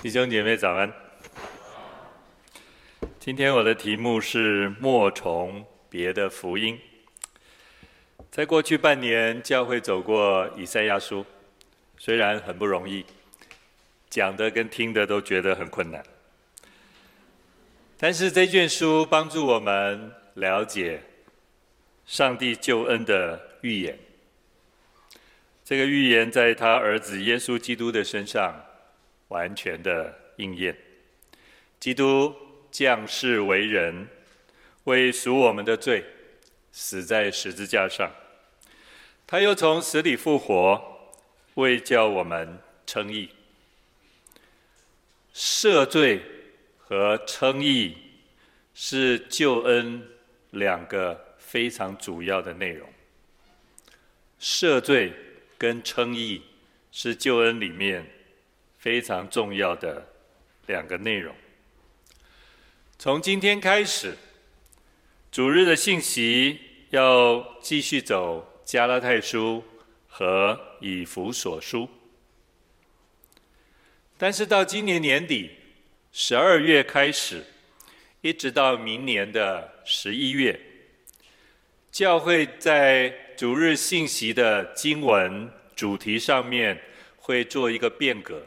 弟兄姐妹早安。今天我的题目是莫重别的福音。在过去半年，教会走过以赛亚书，虽然很不容易，讲的跟听的都觉得很困难，但是这卷书帮助我们了解上帝救恩的预言。这个预言在他儿子耶稣基督的身上完全的应验。基督降世为人，为赎我们的罪，死在十字架上。他又从死里复活，为叫我们称义。赦罪和称义是救恩两个非常主要的内容。赦罪跟称义是救恩里面非常重要的两个内容。从今天开始，主日的信息要继续走加拉太书和以弗所书，但是到今年年底12月开始，一直到明年的11月，教会在主日信息的经文主题上面会做一个变革。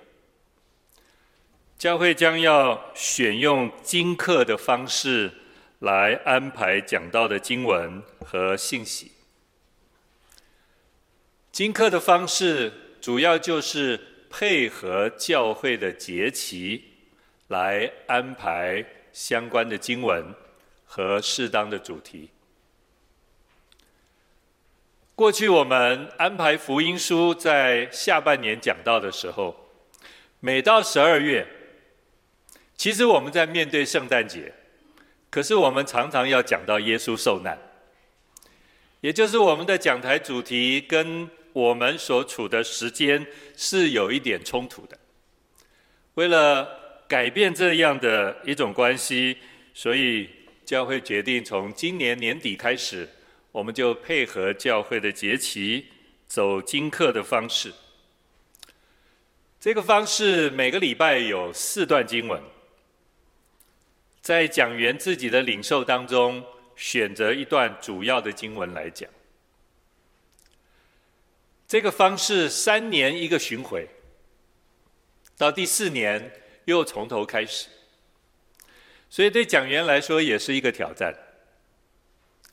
教会将要选用经课的方式来安排讲道的经文和信息。经课的方式主要就是配合教会的节期来安排相关的经文和适当的主题。过去我们安排福音书在下半年讲道的时候，每到12月，其实我们在面对圣诞节，可是我们常常要讲到耶稣受难，也就是我们的讲台主题跟我们所处的时间是有一点冲突的。为了改变这样的一种关系，所以教会决定从今年年底开始，我们就配合教会的节期走经课的方式。这个方式每个礼拜有4段经文，在讲员自己的领受当中，选择一段主要的经文来讲。这个方式3年一个巡回，到第4年又从头开始，所以对讲员来说也是一个挑战。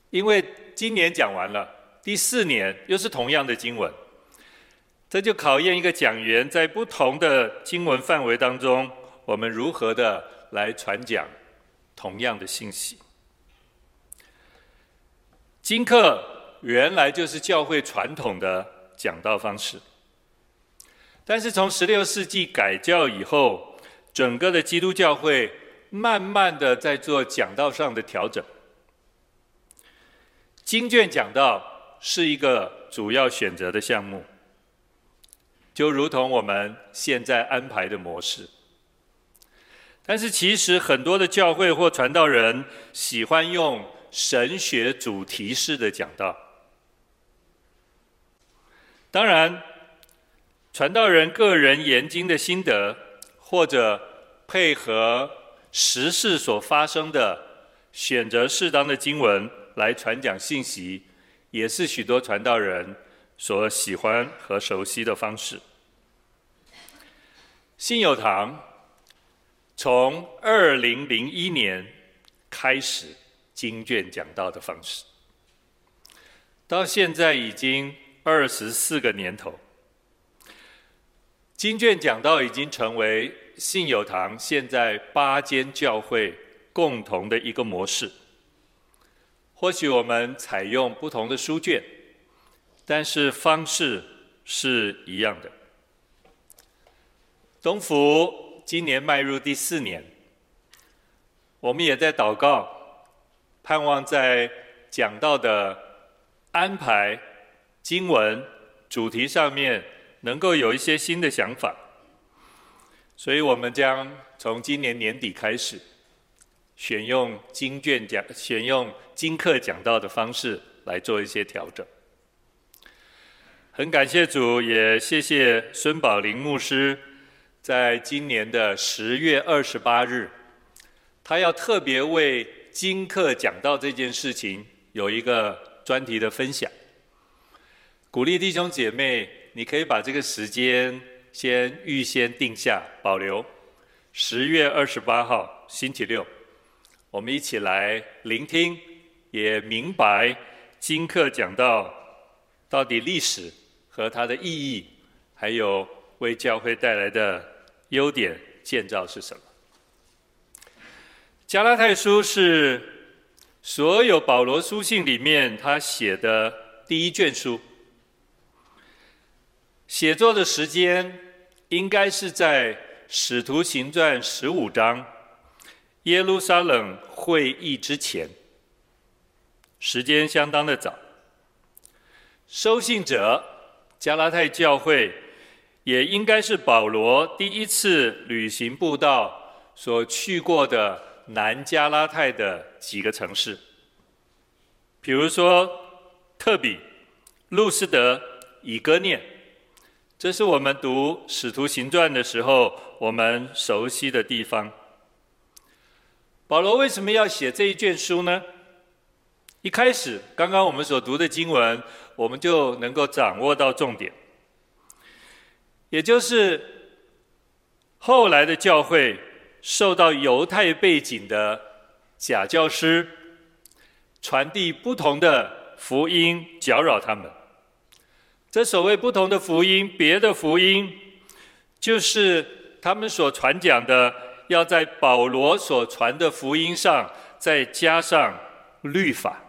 因为今年讲完了，第4年又是同样的经文，这就考验一个讲员在不同的经文范围当中，我们如何的来传讲同样的信息。经课原来就是教会传统的讲道方式，但是从16世纪改教以后，整个的基督教会慢慢的在做讲道上的调整。经卷讲道是一个主要选择的项目，就如同我们现在安排的模式。但是其实很多的教会或传道人喜欢用神学主题式的讲道。当然，传道人个人研经的心得，或者配合时事所发生的，选择适当的经文来传讲信息，也是许多传道人所喜欢和熟悉的方式。信友堂从2001年开始经卷讲道的方式，到现在已经24个年头。经卷讲道已经成为信友堂现在8间教会共同的一个模式。或许我们采用不同的书卷，但是方式是一样的。东福今年迈入第4年，我们也在祷告，盼望在讲道的安排、经文、主题上面能够有一些新的想法。所以我们将从今年年底开始，选用经课讲道的方式来做一些调整。很感谢主，也谢谢孙宝林牧师在今年的10月28日，他要特别为金课讲道这件事情有一个专题的分享，鼓励弟兄姐妹，你可以把这个时间先预先定下，保留10月28号星期六，我们一起来聆听，也明白金课讲道到底历史和它的意义，还有为教会带来的优点建造是什么。加拉太书是所有保罗书信里面他写的第一卷书，写作的时间应该是在使徒行传15章耶路撒冷会议之前，时间相当的早。收信者加拉太教会也应该是保罗第一次旅行布道所去过的南加拉太的几个城市，比如说特比、路斯德、以哥念，这是我们读《使徒行传》的时候我们熟悉的地方。保罗为什么要写这一卷书呢？一开始，刚刚我们所读的经文，我们就能够掌握到重点，也就是后来的教会受到犹太背景的假教师传递不同的福音，搅扰他们。这所谓不同的福音，别的福音，就是他们所传讲的，要在保罗所传的福音上再加上律法。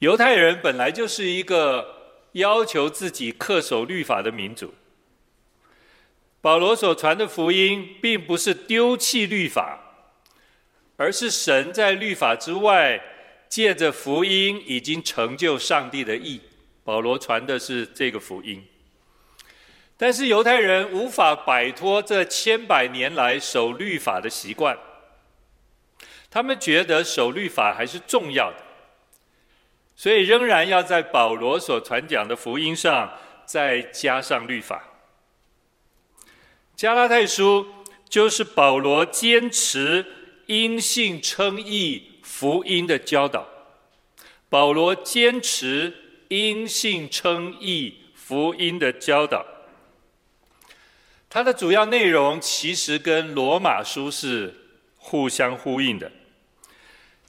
犹太人本来就是一个要求自己恪守律法的民族，保罗所传的福音并不是丢弃律法，而是神在律法之外，借着福音已经成就上帝的义。保罗传的是这个福音，但是犹太人无法摆脱这10000年来守律法的习惯，他们觉得守律法还是重要的，所以仍然要在保罗所传讲的福音上再加上律法。加拉太书就是保罗坚持因信称义福音的教导，保罗坚持因信称义福音的教导，它的主要内容其实跟罗马书是互相呼应的。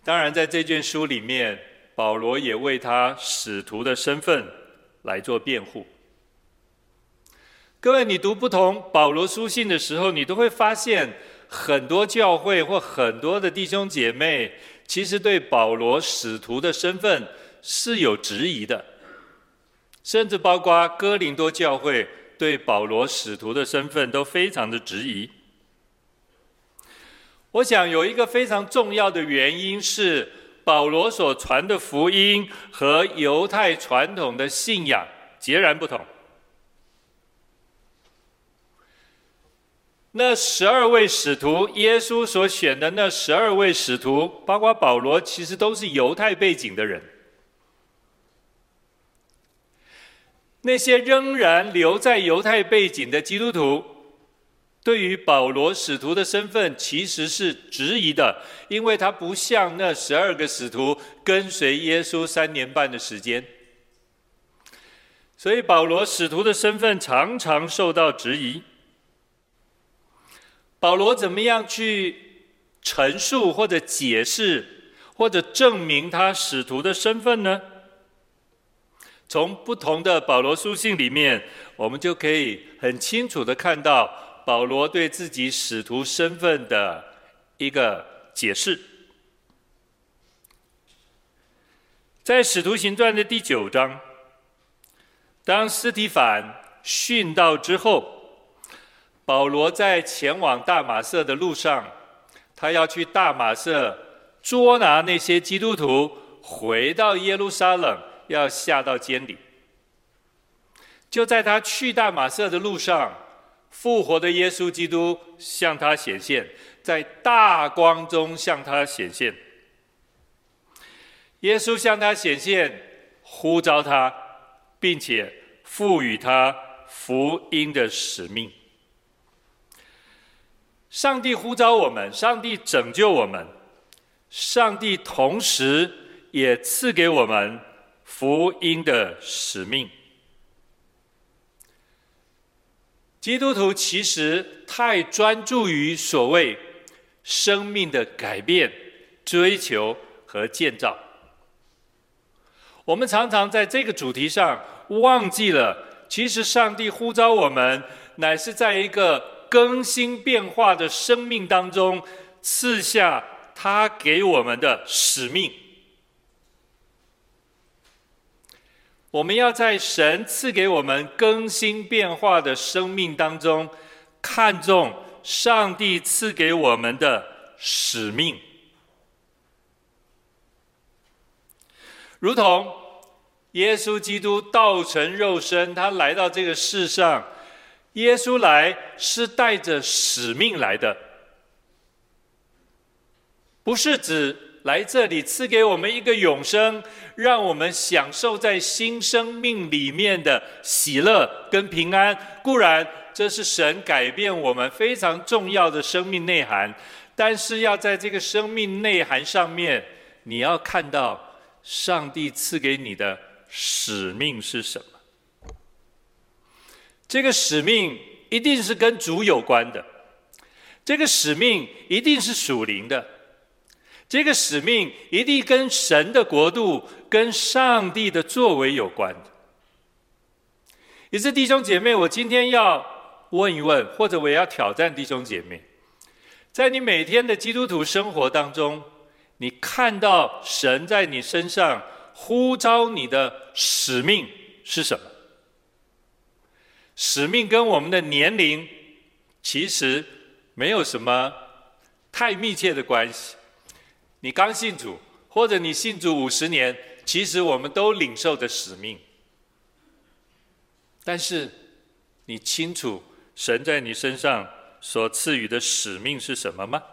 当然在这卷书里面，保罗也为他使徒的身份来做辩护。各位，你读不同保罗书信的时候，你都会发现很多教会或很多的弟兄姐妹其实对保罗使徒的身份是有质疑的，甚至包括哥林多教会对保罗使徒的身份都非常的质疑。我想有一个非常重要的原因是，保罗所传的福音和犹太传统的信仰截然不同。那12位使徒，耶稣所选的那12位使徒，包括保罗，其实都是犹太背景的人。那些仍然留在犹太背景的基督徒，对于保罗使徒的身份其实是质疑的，因为他不像那12个使徒跟随耶稣3年半的时间，所以保罗使徒的身份常常受到质疑。保罗怎么样去陈述或者解释或者证明他使徒的身份呢？从不同的保罗书信里面，我们就可以很清楚地看到保罗对自己使徒身份的一个解释。在《使徒行传》的第9章，当司提反殉道之后，保罗在前往大马色的路上，他要去大马色捉拿那些基督徒，回到耶路撒冷，要下到监里。就在他去大马色的路上，复活的耶稣基督向他显现，在大光中向他显现。耶稣向他显现，呼召他，并且赋予他福音的使命。上帝呼召我们，上帝拯救我们，上帝同时也赐给我们福音的使命。基督徒其实太专注于所谓生命的改变、追求和建造，我们常常在这个主题上忘记了，其实上帝呼召我们，乃是在一个更新变化的生命当中赐下他给我们的使命。我们要在神赐给我们更新变化的生命当中，看重上帝赐给我们的使命。如同耶稣基督道成肉身，他来到这个世上，耶稣来是带着使命来的，不是指来这里赐给我们一个永生，让我们享受在新生命里面的喜乐跟平安。固然这是神改变我们非常重要的生命内涵，但是要在这个生命内涵上面，你要看到上帝赐给你的使命是什么。这个使命一定是跟主有关的，这个使命一定是属灵的，这个使命一定跟神的国度、跟上帝的作为有关的。也是弟兄姐妹，我今天要问一问，或者我也要挑战弟兄姐妹，在你每天的基督徒生活当中，你看到神在你身上呼召你的使命是什么？使命跟我们的年龄其实没有什么太密切的关系。你刚信主，或者你信主50年，其实我们都领受着使命。但是你清楚神在你身上所赐予的使命是什么吗？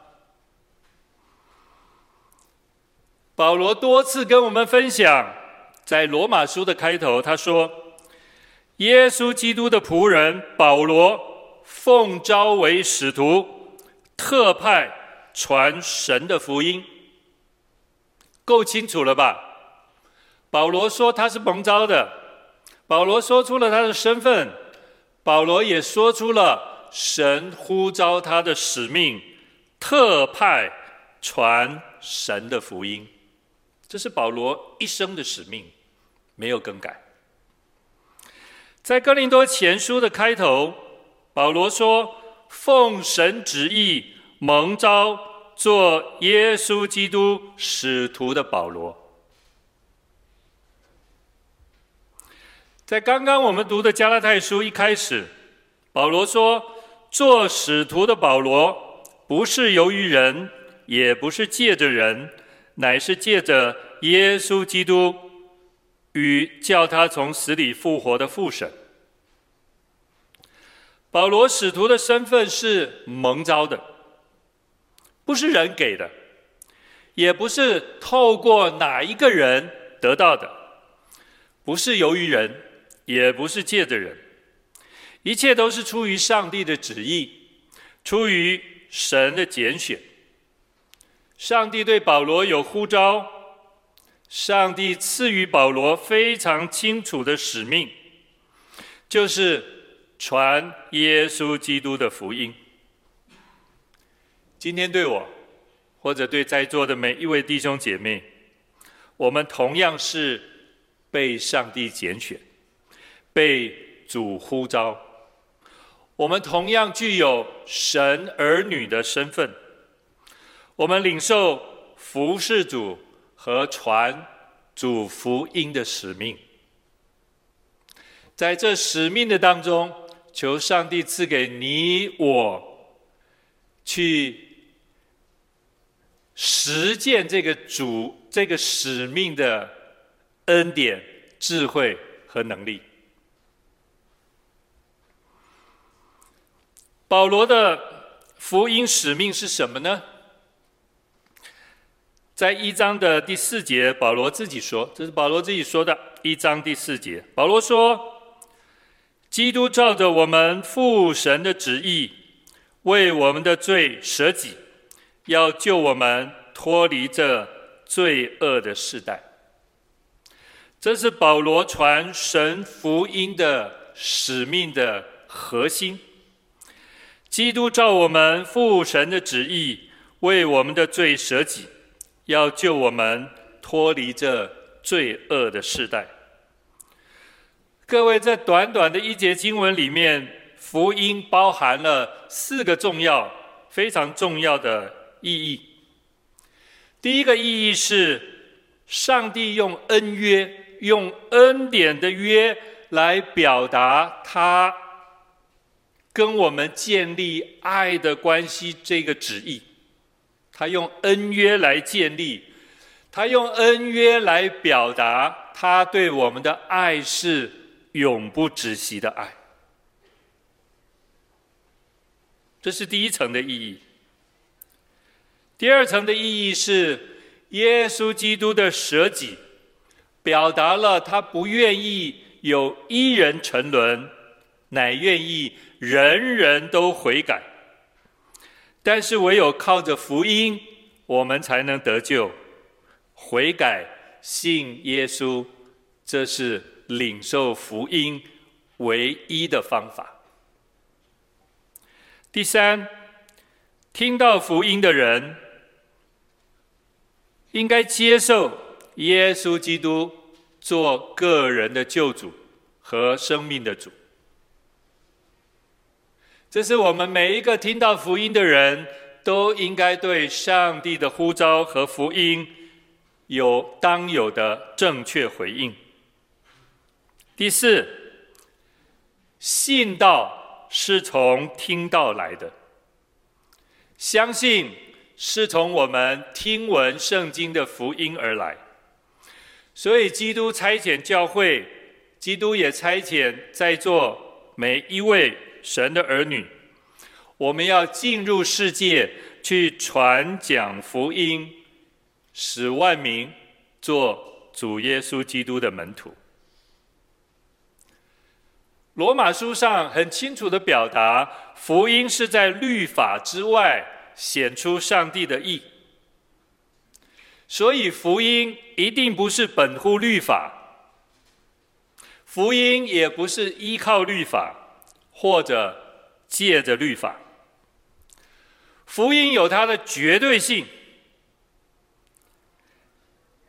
保罗多次跟我们分享，在罗马书的开头他说，耶稣基督的仆人保罗奉召为使徒，特派传神的福音。够清楚了吧？保罗说他是蒙召的，保罗说出了他的身份，保罗也说出了神呼召他的使命，特派传神的福音。这是保罗一生的使命，没有更改。在哥林多前书的开头，保罗说，奉神旨意蒙召做耶稣基督使徒的保罗。在刚刚我们读的加拉太书一开始，保罗说，做使徒的保罗不是由于人，也不是借着人，乃是借着耶稣基督与叫他从死里复活的父神。保罗使徒的身份是蒙召的，不是人给的，也不是透过哪一个人得到的，不是由于人，也不是借着人，一切都是出于上帝的旨意，出于神的拣选。上帝对保罗有呼召，上帝赐予保罗非常清楚的使命，就是传耶稣基督的福音。今天对我，或者对在座的每一位弟兄姐妹，我们同样是被上帝拣选，被主呼召，我们同样具有神儿女的身份，我们领受服侍主和传主福音的使命。在这使命的当中，求上帝赐给你我去实践这个使命的恩典、智慧和能力。保罗的福音使命是什么呢？在1章的第4节，保罗自己说，这是保罗自己说的，1章第4节，保罗说，基督照着我们父神的旨意，为我们的罪舍己，要救我们脱离这罪恶的世代。这是保罗传神福音的使命的核心。基督照我们父神的旨意，为我们的罪舍己，要救我们脱离这罪恶的世代。各位，在短短的一节经文里面，福音包含了四个重要、非常重要的意义。第一个意义是，上帝用恩约、用恩典的约来表达他跟我们建立爱的关系这个旨意。他用恩约来建立，他用恩约来表达他对我们的爱是永不止息的爱。这是第一层的意义。第二层的意义是，耶稣基督的舍己表达了他不愿意有一人沉沦，乃愿意人人都悔改。但是唯有靠着福音，我们才能得救、悔改、信耶稣，这是领受福音唯一的方法。第三，听到福音的人应该接受耶稣基督做个人的救主和生命的主。这是我们每一个听到福音的人都应该对上帝的呼召和福音有当有的正确回应。第四，信道是从听道来的，相信是从我们听闻圣经的福音而来。所以基督差遣教会，基督也差遣在座每一位神的儿女，我们要进入世界去传讲福音，使万民做主耶稣基督的门徒。罗马书上很清楚地表达，福音是在律法之外显出上帝的义，所以福音一定不是本乎律法，福音也不是依靠律法或者借着律法。福音有它的绝对性。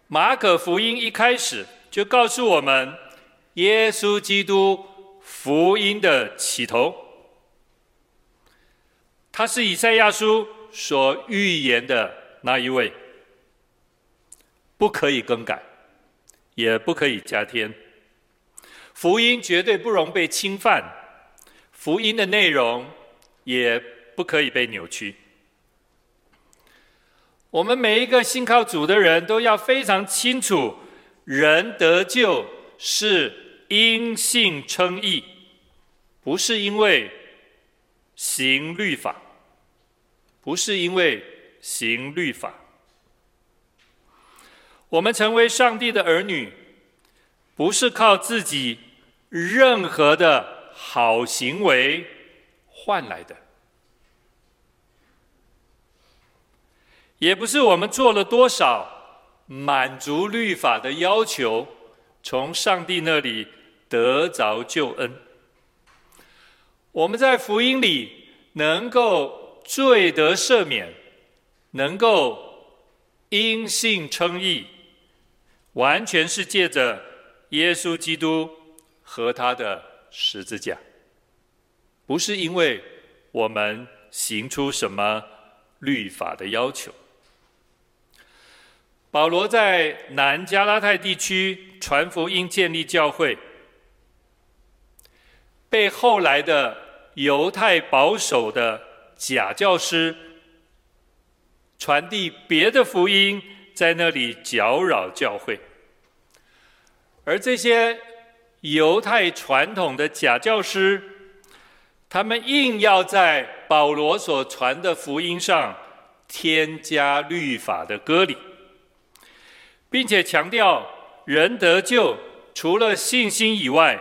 马可福音一开始就告诉我们耶稣基督福音的起头，他是以赛亚书所预言的那一位，不可以更改，也不可以加添。福音绝对不容被侵犯，福音的内容也不可以被扭曲。我们每一个信靠主的人都要非常清楚，人得救是因信称义，不是因为行律法，不是因为行律法。我们成为上帝的儿女，不是靠自己任何的好行为换来的，也不是我们做了多少满足律法的要求，从上帝那里得着救恩。我们在福音里能够罪得赦免，能够因信称义，完全是借着耶稣基督和他的十字架，不是因为我们行出什么律法的要求。保罗在南加拉太地区传福音建立教会，被后来的犹太保守的假教师传递别的福音，在那里搅扰教会。而这些犹太传统的假教师，他们硬要在保罗所传的福音上添加律法的割礼，并且强调人得救除了信心以外，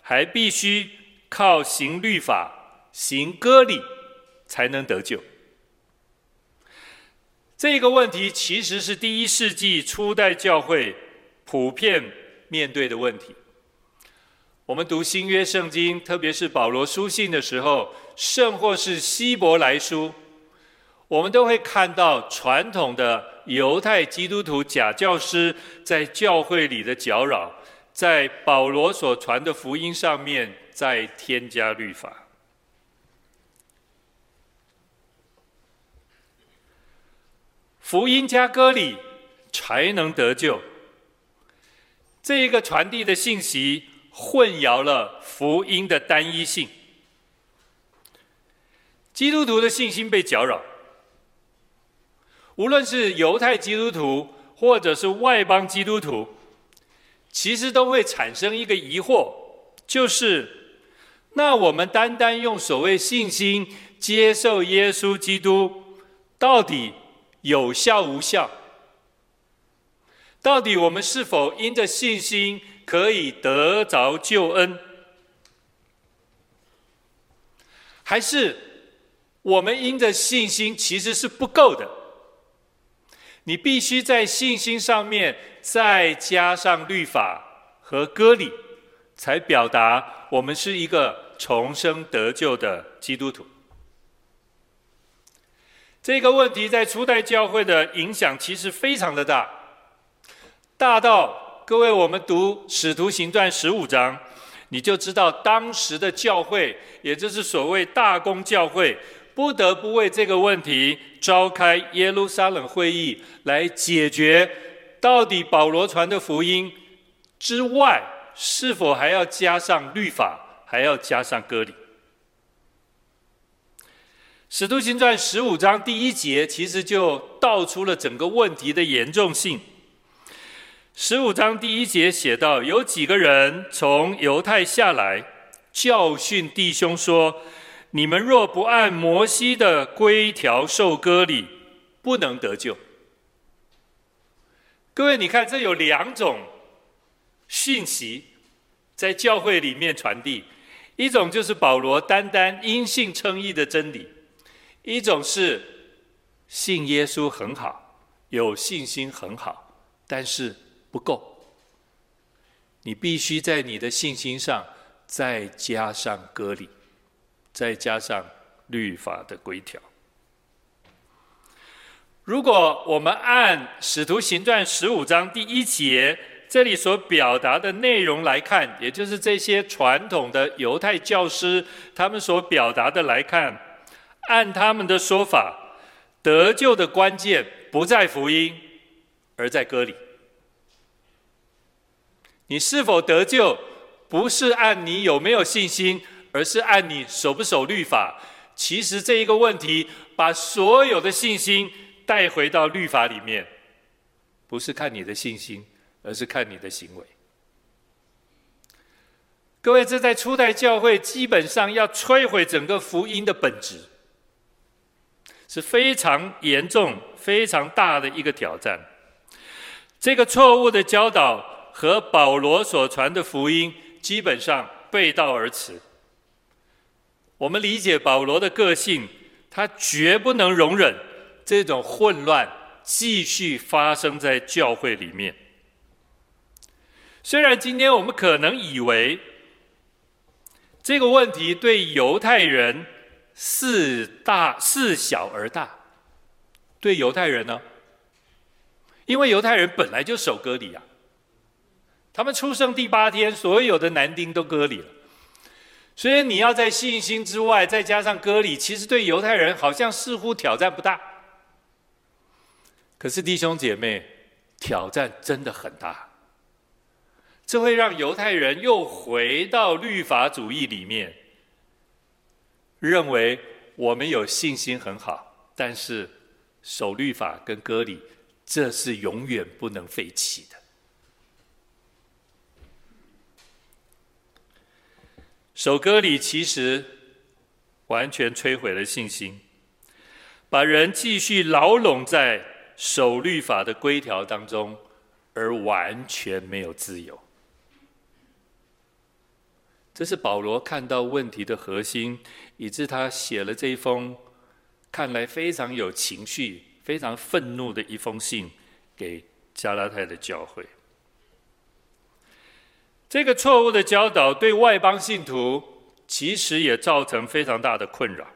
还必须靠行律法、行割礼才能得救。这个问题其实是第一世纪初代教会普遍面对的问题。我们读新约圣经，特别是保罗书信的时候，甚或是希伯来书，我们都会看到传统的犹太基督徒假教师在教会里的搅扰，在保罗所传的福音上面再添加律法。福音加割礼才能得救，这一个传递的信息混淆了福音的单一性，基督徒的信心被搅扰。无论是犹太基督徒或者是外邦基督徒，其实都会产生一个疑惑，就是那我们单单用所谓信心接受耶稣基督，到底有效无效？到底我们是否因着信心可以得着救恩？还是我们因着信心其实是不够的？你必须在信心上面再加上律法和割礼，才表达我们是一个重生得救的基督徒。这个问题在初代教会的影响其实非常的大，大到各位我们读使徒行传15章，你就知道当时的教会，也就是所谓大公教会，不得不为这个问题召开耶路撒冷会议，来解决到底保罗传的福音之外，是否还要加上律法，还要加上割礼。使徒行传15章第1节其实就道出了整个问题的严重性。15章第1节写到，有几个人从犹太下来，教训弟兄说，你们若不按摩西的规条受割礼，不能得救。各位，你看，这有两种信息在教会里面传递，一种就是保罗单单因信称义的真理，一种是信耶稣很好，有信心很好，但是不够，你必须在你的信心上再加上割礼，再加上律法的规条。如果我们按使徒行传15章第1节这里所表达的内容来看，也就是这些传统的犹太教师他们所表达的来看，按他们的说法，得救的关键不在福音，而在割礼。你是否得救，不是按你有没有信心，而是按你守不守律法。其实这一个问题，把所有的信心带回到律法里面，不是看你的信心，而是看你的行为。各位，这在初代教会基本上要摧毁整个福音的本质，是非常严重、非常大的一个挑战。这个错误的教导和保罗所传的福音基本上背道而驰。我们理解保罗的个性，他绝不能容忍这种混乱继续发生在教会里面。虽然今天我们可能以为这个问题对犹太人似小而大，对犹太人呢，因为犹太人本来就守割礼啊，他们出生第8天，所有的男丁都割礼了。所以你要在信心之外再加上割礼，其实对犹太人好像似乎挑战不大。可是弟兄姐妹，挑战真的很大，这会让犹太人又回到律法主义里面，认为我们有信心很好，但是守律法跟割礼，这是永远不能废弃的。守割礼其实完全摧毁了信心，把人继续牢笼在守律法的规条当中，而完全没有自由。这是保罗看到问题的核心，以致他写了这一封看来非常有情绪、非常愤怒的一封信给加拉太的教会。这个错误的教导对外邦信徒其实也造成非常大的困扰。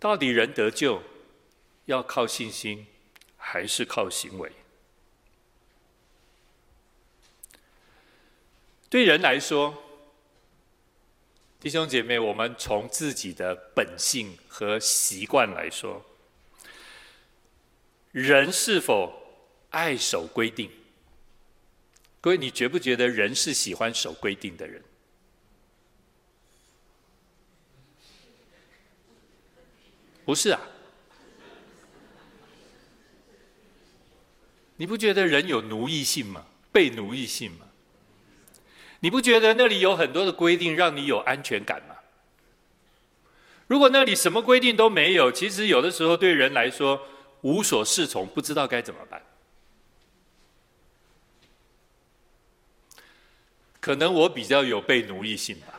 到底人得救要靠信心还是靠行为？对人来说，弟兄姐妹，我们从自己的本性和习惯来说，人是否爱守规定？各位，你觉不觉得人是喜欢守规定的人？不是啊，你不觉得人有奴役性吗？被奴役性吗？你不觉得那里有很多的规定让你有安全感吗？如果那里什么规定都没有，其实有的时候对人来说无所适从，不知道该怎么办。可能我比较有被奴役性吧。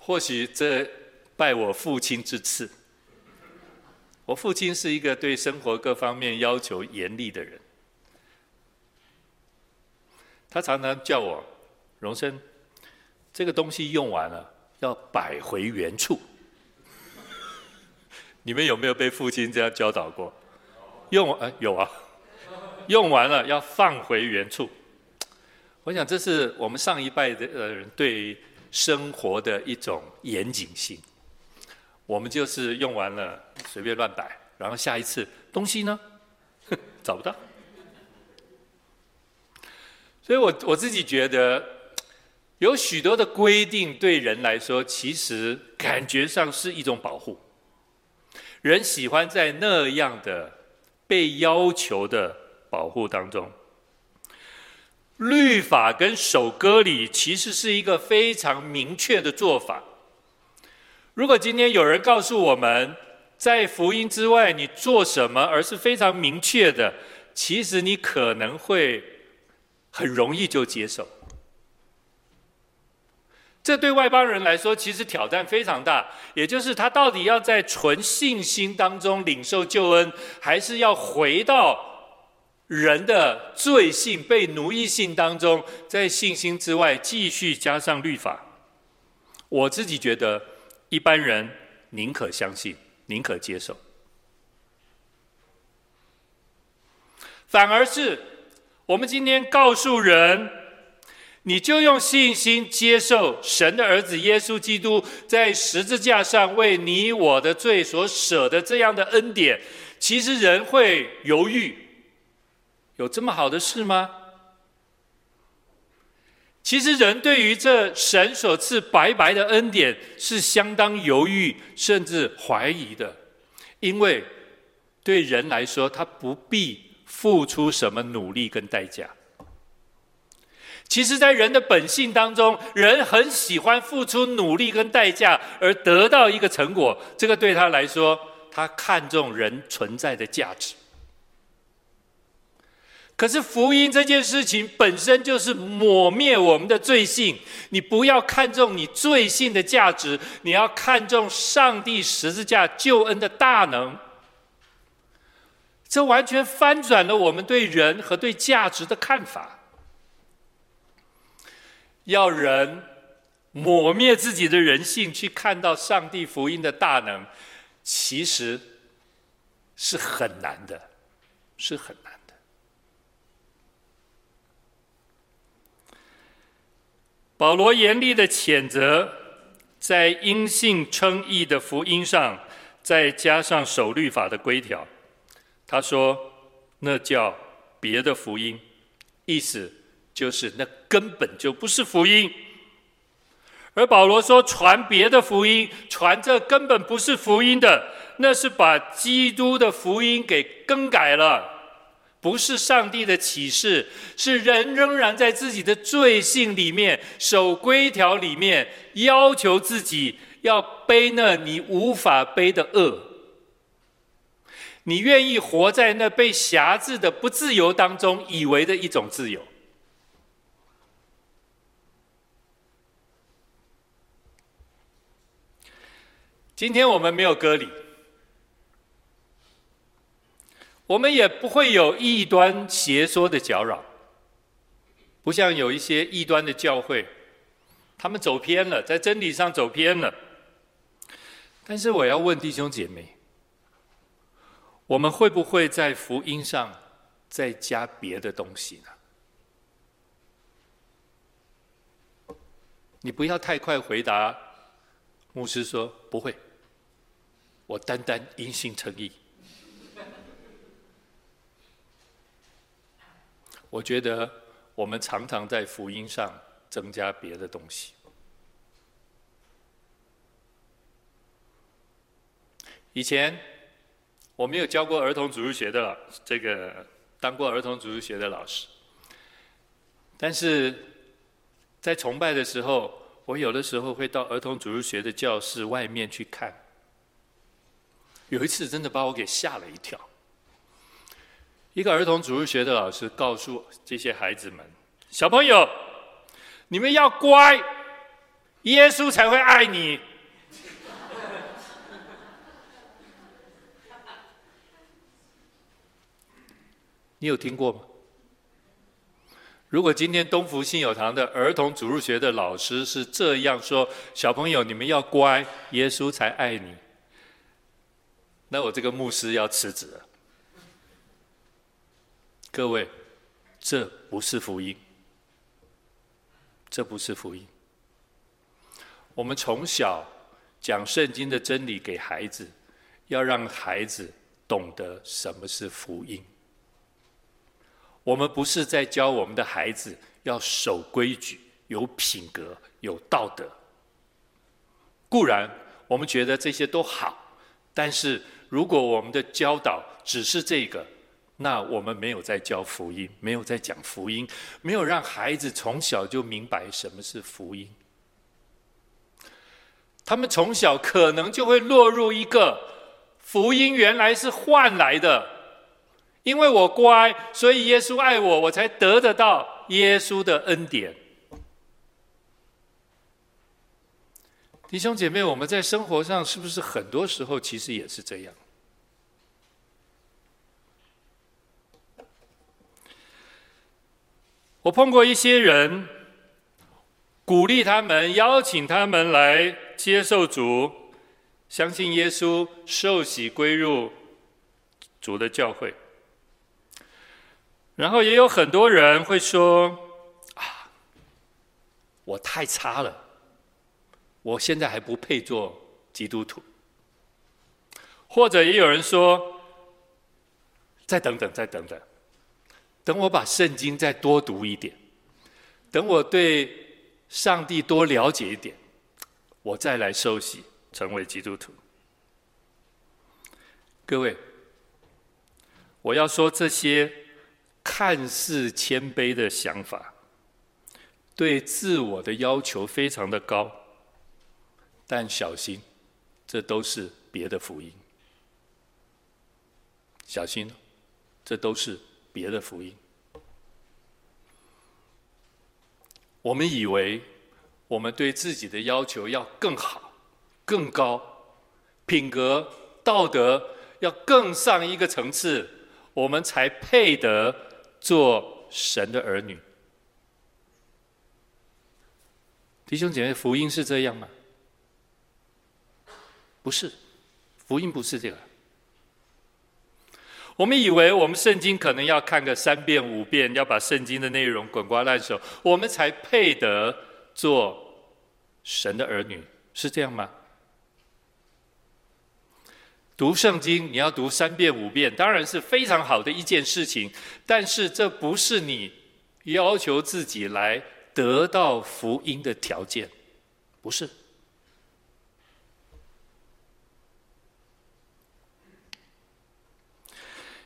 或许这拜我父亲之赐。我父亲是一个对生活各方面要求严厉的人，他常常叫我，荣生，这个东西用完了要摆回原处。你们有没有被父亲这样教导过？有啊，用完了要放回原处。我想这是我们上一代的人对生活的一种严谨性。我们就是用完了随便乱摆，然后下一次东西呢找不到。所以 我自己觉得有许多的规定对人来说其实感觉上是一种保护，人喜欢在那样的被要求的保护当中。律法跟守割礼其实是一个非常明确的做法。如果今天有人告诉我们，在福音之外你做什么，而是非常明确的，其实你可能会很容易就接受。这对外邦人来说其实挑战非常大，也就是他到底要在纯信心当中领受救恩，还是要回到人的罪性、被奴役性当中，在信心之外继续加上律法。我自己觉得一般人宁可相信，宁可接受。反而是我们今天告诉人，你就用信心接受神的儿子耶稣基督在十字架上为你我的罪所舍的这样的恩典，其实人会犹豫，有这么好的事吗？其实人对于这神所赐白白的恩典是相当犹豫甚至怀疑的，因为对人来说他不必付出什么努力跟代价。其实在人的本性当中，人很喜欢付出努力跟代价而得到一个成果，这个对他来说，他看重人存在的价值。可是福音这件事情本身就是抹灭我们的罪性，你不要看重你罪性的价值，你要看重上帝十字架救恩的大能。这完全翻转了我们对人和对价值的看法。要人抹灭自己的人性，去看到上帝福音的大能，其实是很难的，是很难。保罗严厉的谴责在因信称义的福音上再加上守律法的规条，他说那叫别的福音，意思就是那根本就不是福音。而保罗说传别的福音，传这根本不是福音的，那是把基督的福音给更改了，不是上帝的启示，是人仍然在自己的罪性里面、守规条里面，要求自己要背那你无法背的恶。你愿意活在那被辖制的不自由当中以为的一种自由。今天我们没有割礼，我们也不会有异端邪说的搅扰，不像有一些异端的教会，他们走偏了，在真理上走偏了。但是我要问弟兄姐妹，我们会不会在福音上再加别的东西呢？你不要太快回答，牧师说不会，我单单因信称义。我觉得我们常常在福音上增加别的东西。以前我没有教过儿童主日学的当过儿童主日学的老师，但是在崇拜的时候，我有的时候会到儿童主日学的教室外面去看。有一次真的把我给吓了一跳，一个儿童主日学的老师告诉这些孩子们，小朋友，你们要乖，耶稣才会爱你。你有听过吗？如果今天东福信友堂的儿童主日学的老师是这样说，小朋友，你们要乖，耶稣才爱你，那我这个牧师要辞职了。各位，这不是福音，这不是福音。我们从小讲圣经的真理给孩子，要让孩子懂得什么是福音。我们不是在教我们的孩子要守规矩、有品格、有道德。固然我们觉得这些都好，但是如果我们的教导只是这个，那我们没有在教福音，没有在讲福音，没有让孩子从小就明白什么是福音。他们从小可能就会落入一个福音原来是换来的，因为我乖，所以耶稣爱我，我才得得到耶稣的恩典。弟兄姐妹，我们在生活上是不是很多时候其实也是这样？我碰过一些人，鼓励他们，邀请他们来接受主，相信耶稣，受洗归入主的教会。然后也有很多人会说，我太差了，我现在还不配做基督徒。或者也有人说，再等等，再等等，等我把圣经再多读一点，等我对上帝多了解一点，我再来受洗成为基督徒。各位，我要说这些看似谦卑的想法，对自我的要求非常的高，但小心，这都是别的福音。小心，这都是别的福音。我们以为我们对自己的要求要更好、更高，品格、道德要更上一个层次，我们才配得做神的儿女。弟兄姐妹，福音是这样吗？不是，福音不是这个。我们以为我们圣经可能要看个3遍5遍，要把圣经的内容滚瓜烂熟，我们才配得做神的儿女，是这样吗？读圣经，你要读3遍5遍，当然是非常好的一件事情，但是这不是你要求自己来得到福音的条件，不是。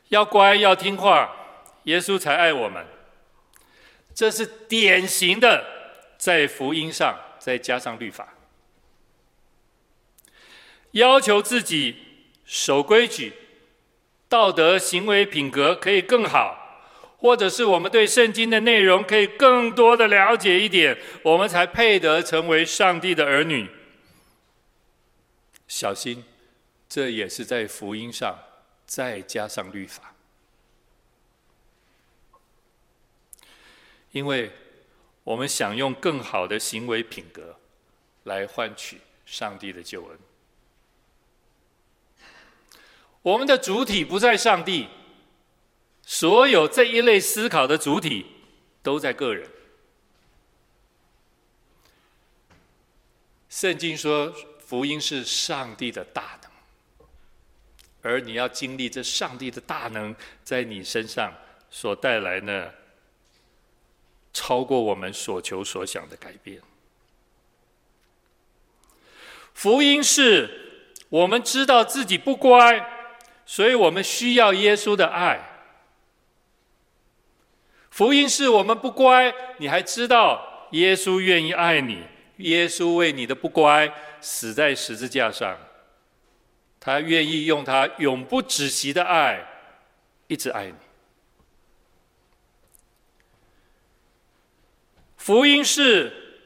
要乖，要听话，耶稣才爱我们。这是典型的在福音上再加上律法，要求自己守规矩，道德、行为、品格可以更好，或者是我们对圣经的内容可以更多的了解一点，我们才配得成为上帝的儿女。小心，这也是在福音上再加上律法。因为我们想用更好的行为品格来换取上帝的救恩。我们的主体不在上帝，所有这一类思考的主体都在个人。圣经说福音是上帝的大能，而你要经历这上帝的大能在你身上所带来呢，超过我们所求所想的改变。福音是我们知道自己不乖，所以我们需要耶稣的爱。福音是我们不乖，你还知道耶稣愿意爱你，耶稣为你的不乖死在十字架上，他愿意用他永不止息的爱一直爱你。福音是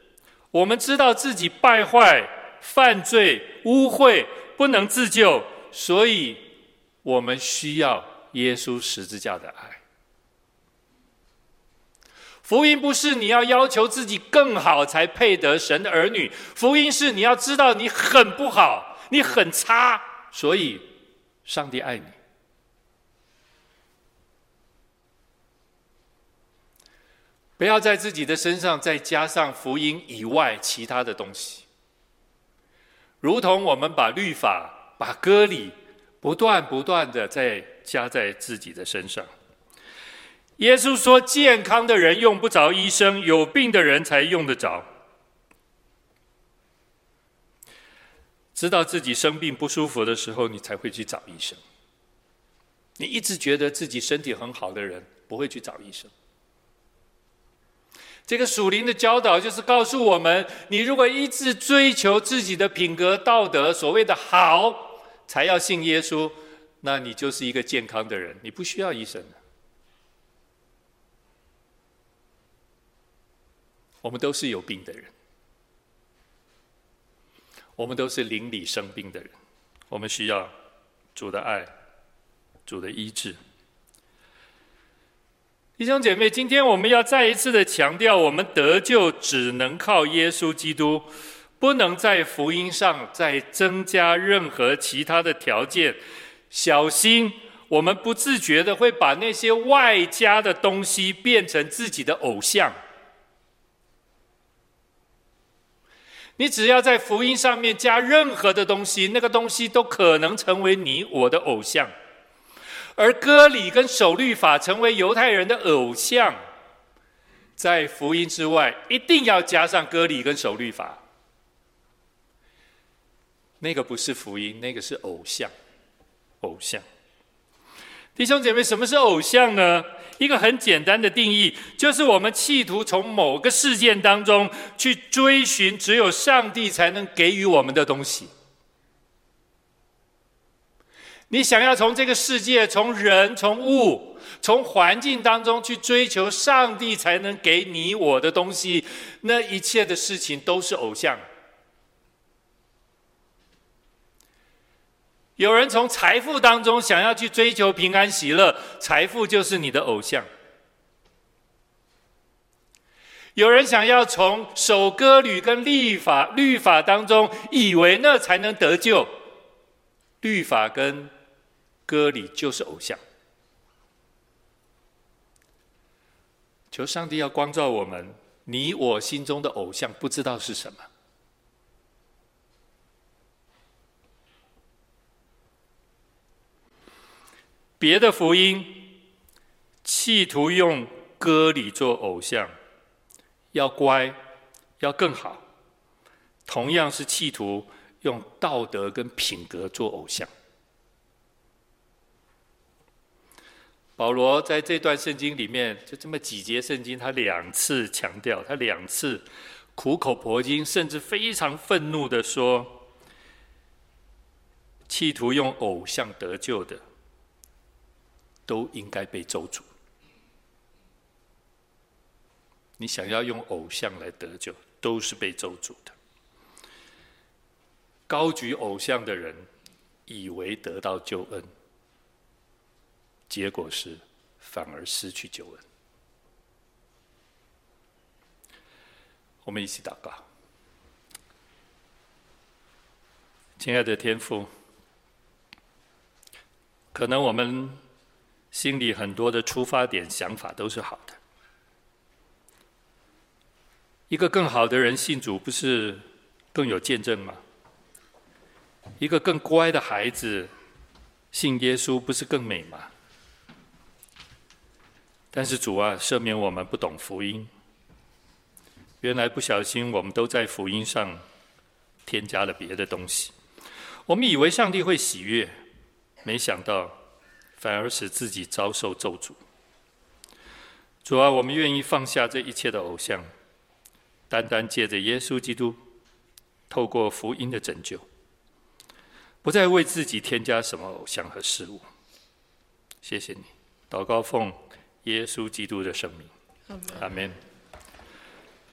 我们知道自己败坏、犯罪、污秽，不能自救，所以我们需要耶稣十字架的爱。福音不是你要求自己更好才配得神的儿女，福音是你要知道你很不好，你很差，所以上帝爱你。不要在自己的身上再加上福音以外其他的东西，如同我们把律法、把割礼不断的再加在自己的身上。耶稣说健康的人用不着医生，有病的人才用得着。知道自己生病不舒服的时候，你才会去找医生。你一直觉得自己身体很好的人不会去找医生。这个属灵的教导就是告诉我们，你如果一直追求自己的品格道德，所谓的好才要信耶稣，那你就是一个健康的人，你不需要医生了。我们都是有病的人，我们都是灵里生病的人，我们需要主的爱，主的医治。弟兄姐妹，今天我们要再一次的强调，我们得救只能靠耶稣基督，不能在福音上再增加任何其他的条件。小心，我们不自觉的会把那些外加的东西变成自己的偶像。你只要在福音上面加任何的东西，那个东西都可能成为你我的偶像。而割礼跟守律法成为犹太人的偶像，在福音之外一定要加上割礼跟守律法，那个不是福音，那个是偶像。弟兄姐妹，什么是偶像呢？一个很简单的定义，就是我们企图从某个事件当中去追寻只有上帝才能给予我们的东西。你想要从这个世界、从人、从物、从环境当中去追求上帝才能给你我的东西，那一切的事情都是偶像。有人从财富当中想要去追求平安喜乐，财富就是你的偶像。有人想要从守割礼跟律法当中，以为那才能得救，律法跟割礼就是偶像。求上帝要光照我们，你我心中的偶像不知道是什么。别的福音企图用割礼做偶像，要乖，要更好，同样是企图用道德跟品格做偶像。保罗在这段圣经里面，就这么几节圣经，他两次强调，他两次苦口婆心，甚至非常愤怒的说，企图用偶像得救的都应该被咒诅。你想要用偶像来得救，都是被咒诅的。高举偶像的人以为得到救恩，结果是反而失去救恩。我们一起祷告。亲爱的天父，可能我们心里很多的出发点想法都是好的，一个更好的人信主不是更有见证吗？一个更乖的孩子信耶稣不是更美吗？但是主啊，赦免我们不懂福音，原来不小心我们都在福音上添加了别的东西，我们以为上帝会喜悦，没想到反而使自己遭受咒诅。主啊，我们愿意放下这一切的偶像，单单借着耶稣基督透过福音的拯救，不再为自己添加什么偶像和事物。谢谢你，祷告奉耶稣基督的圣名，阿们。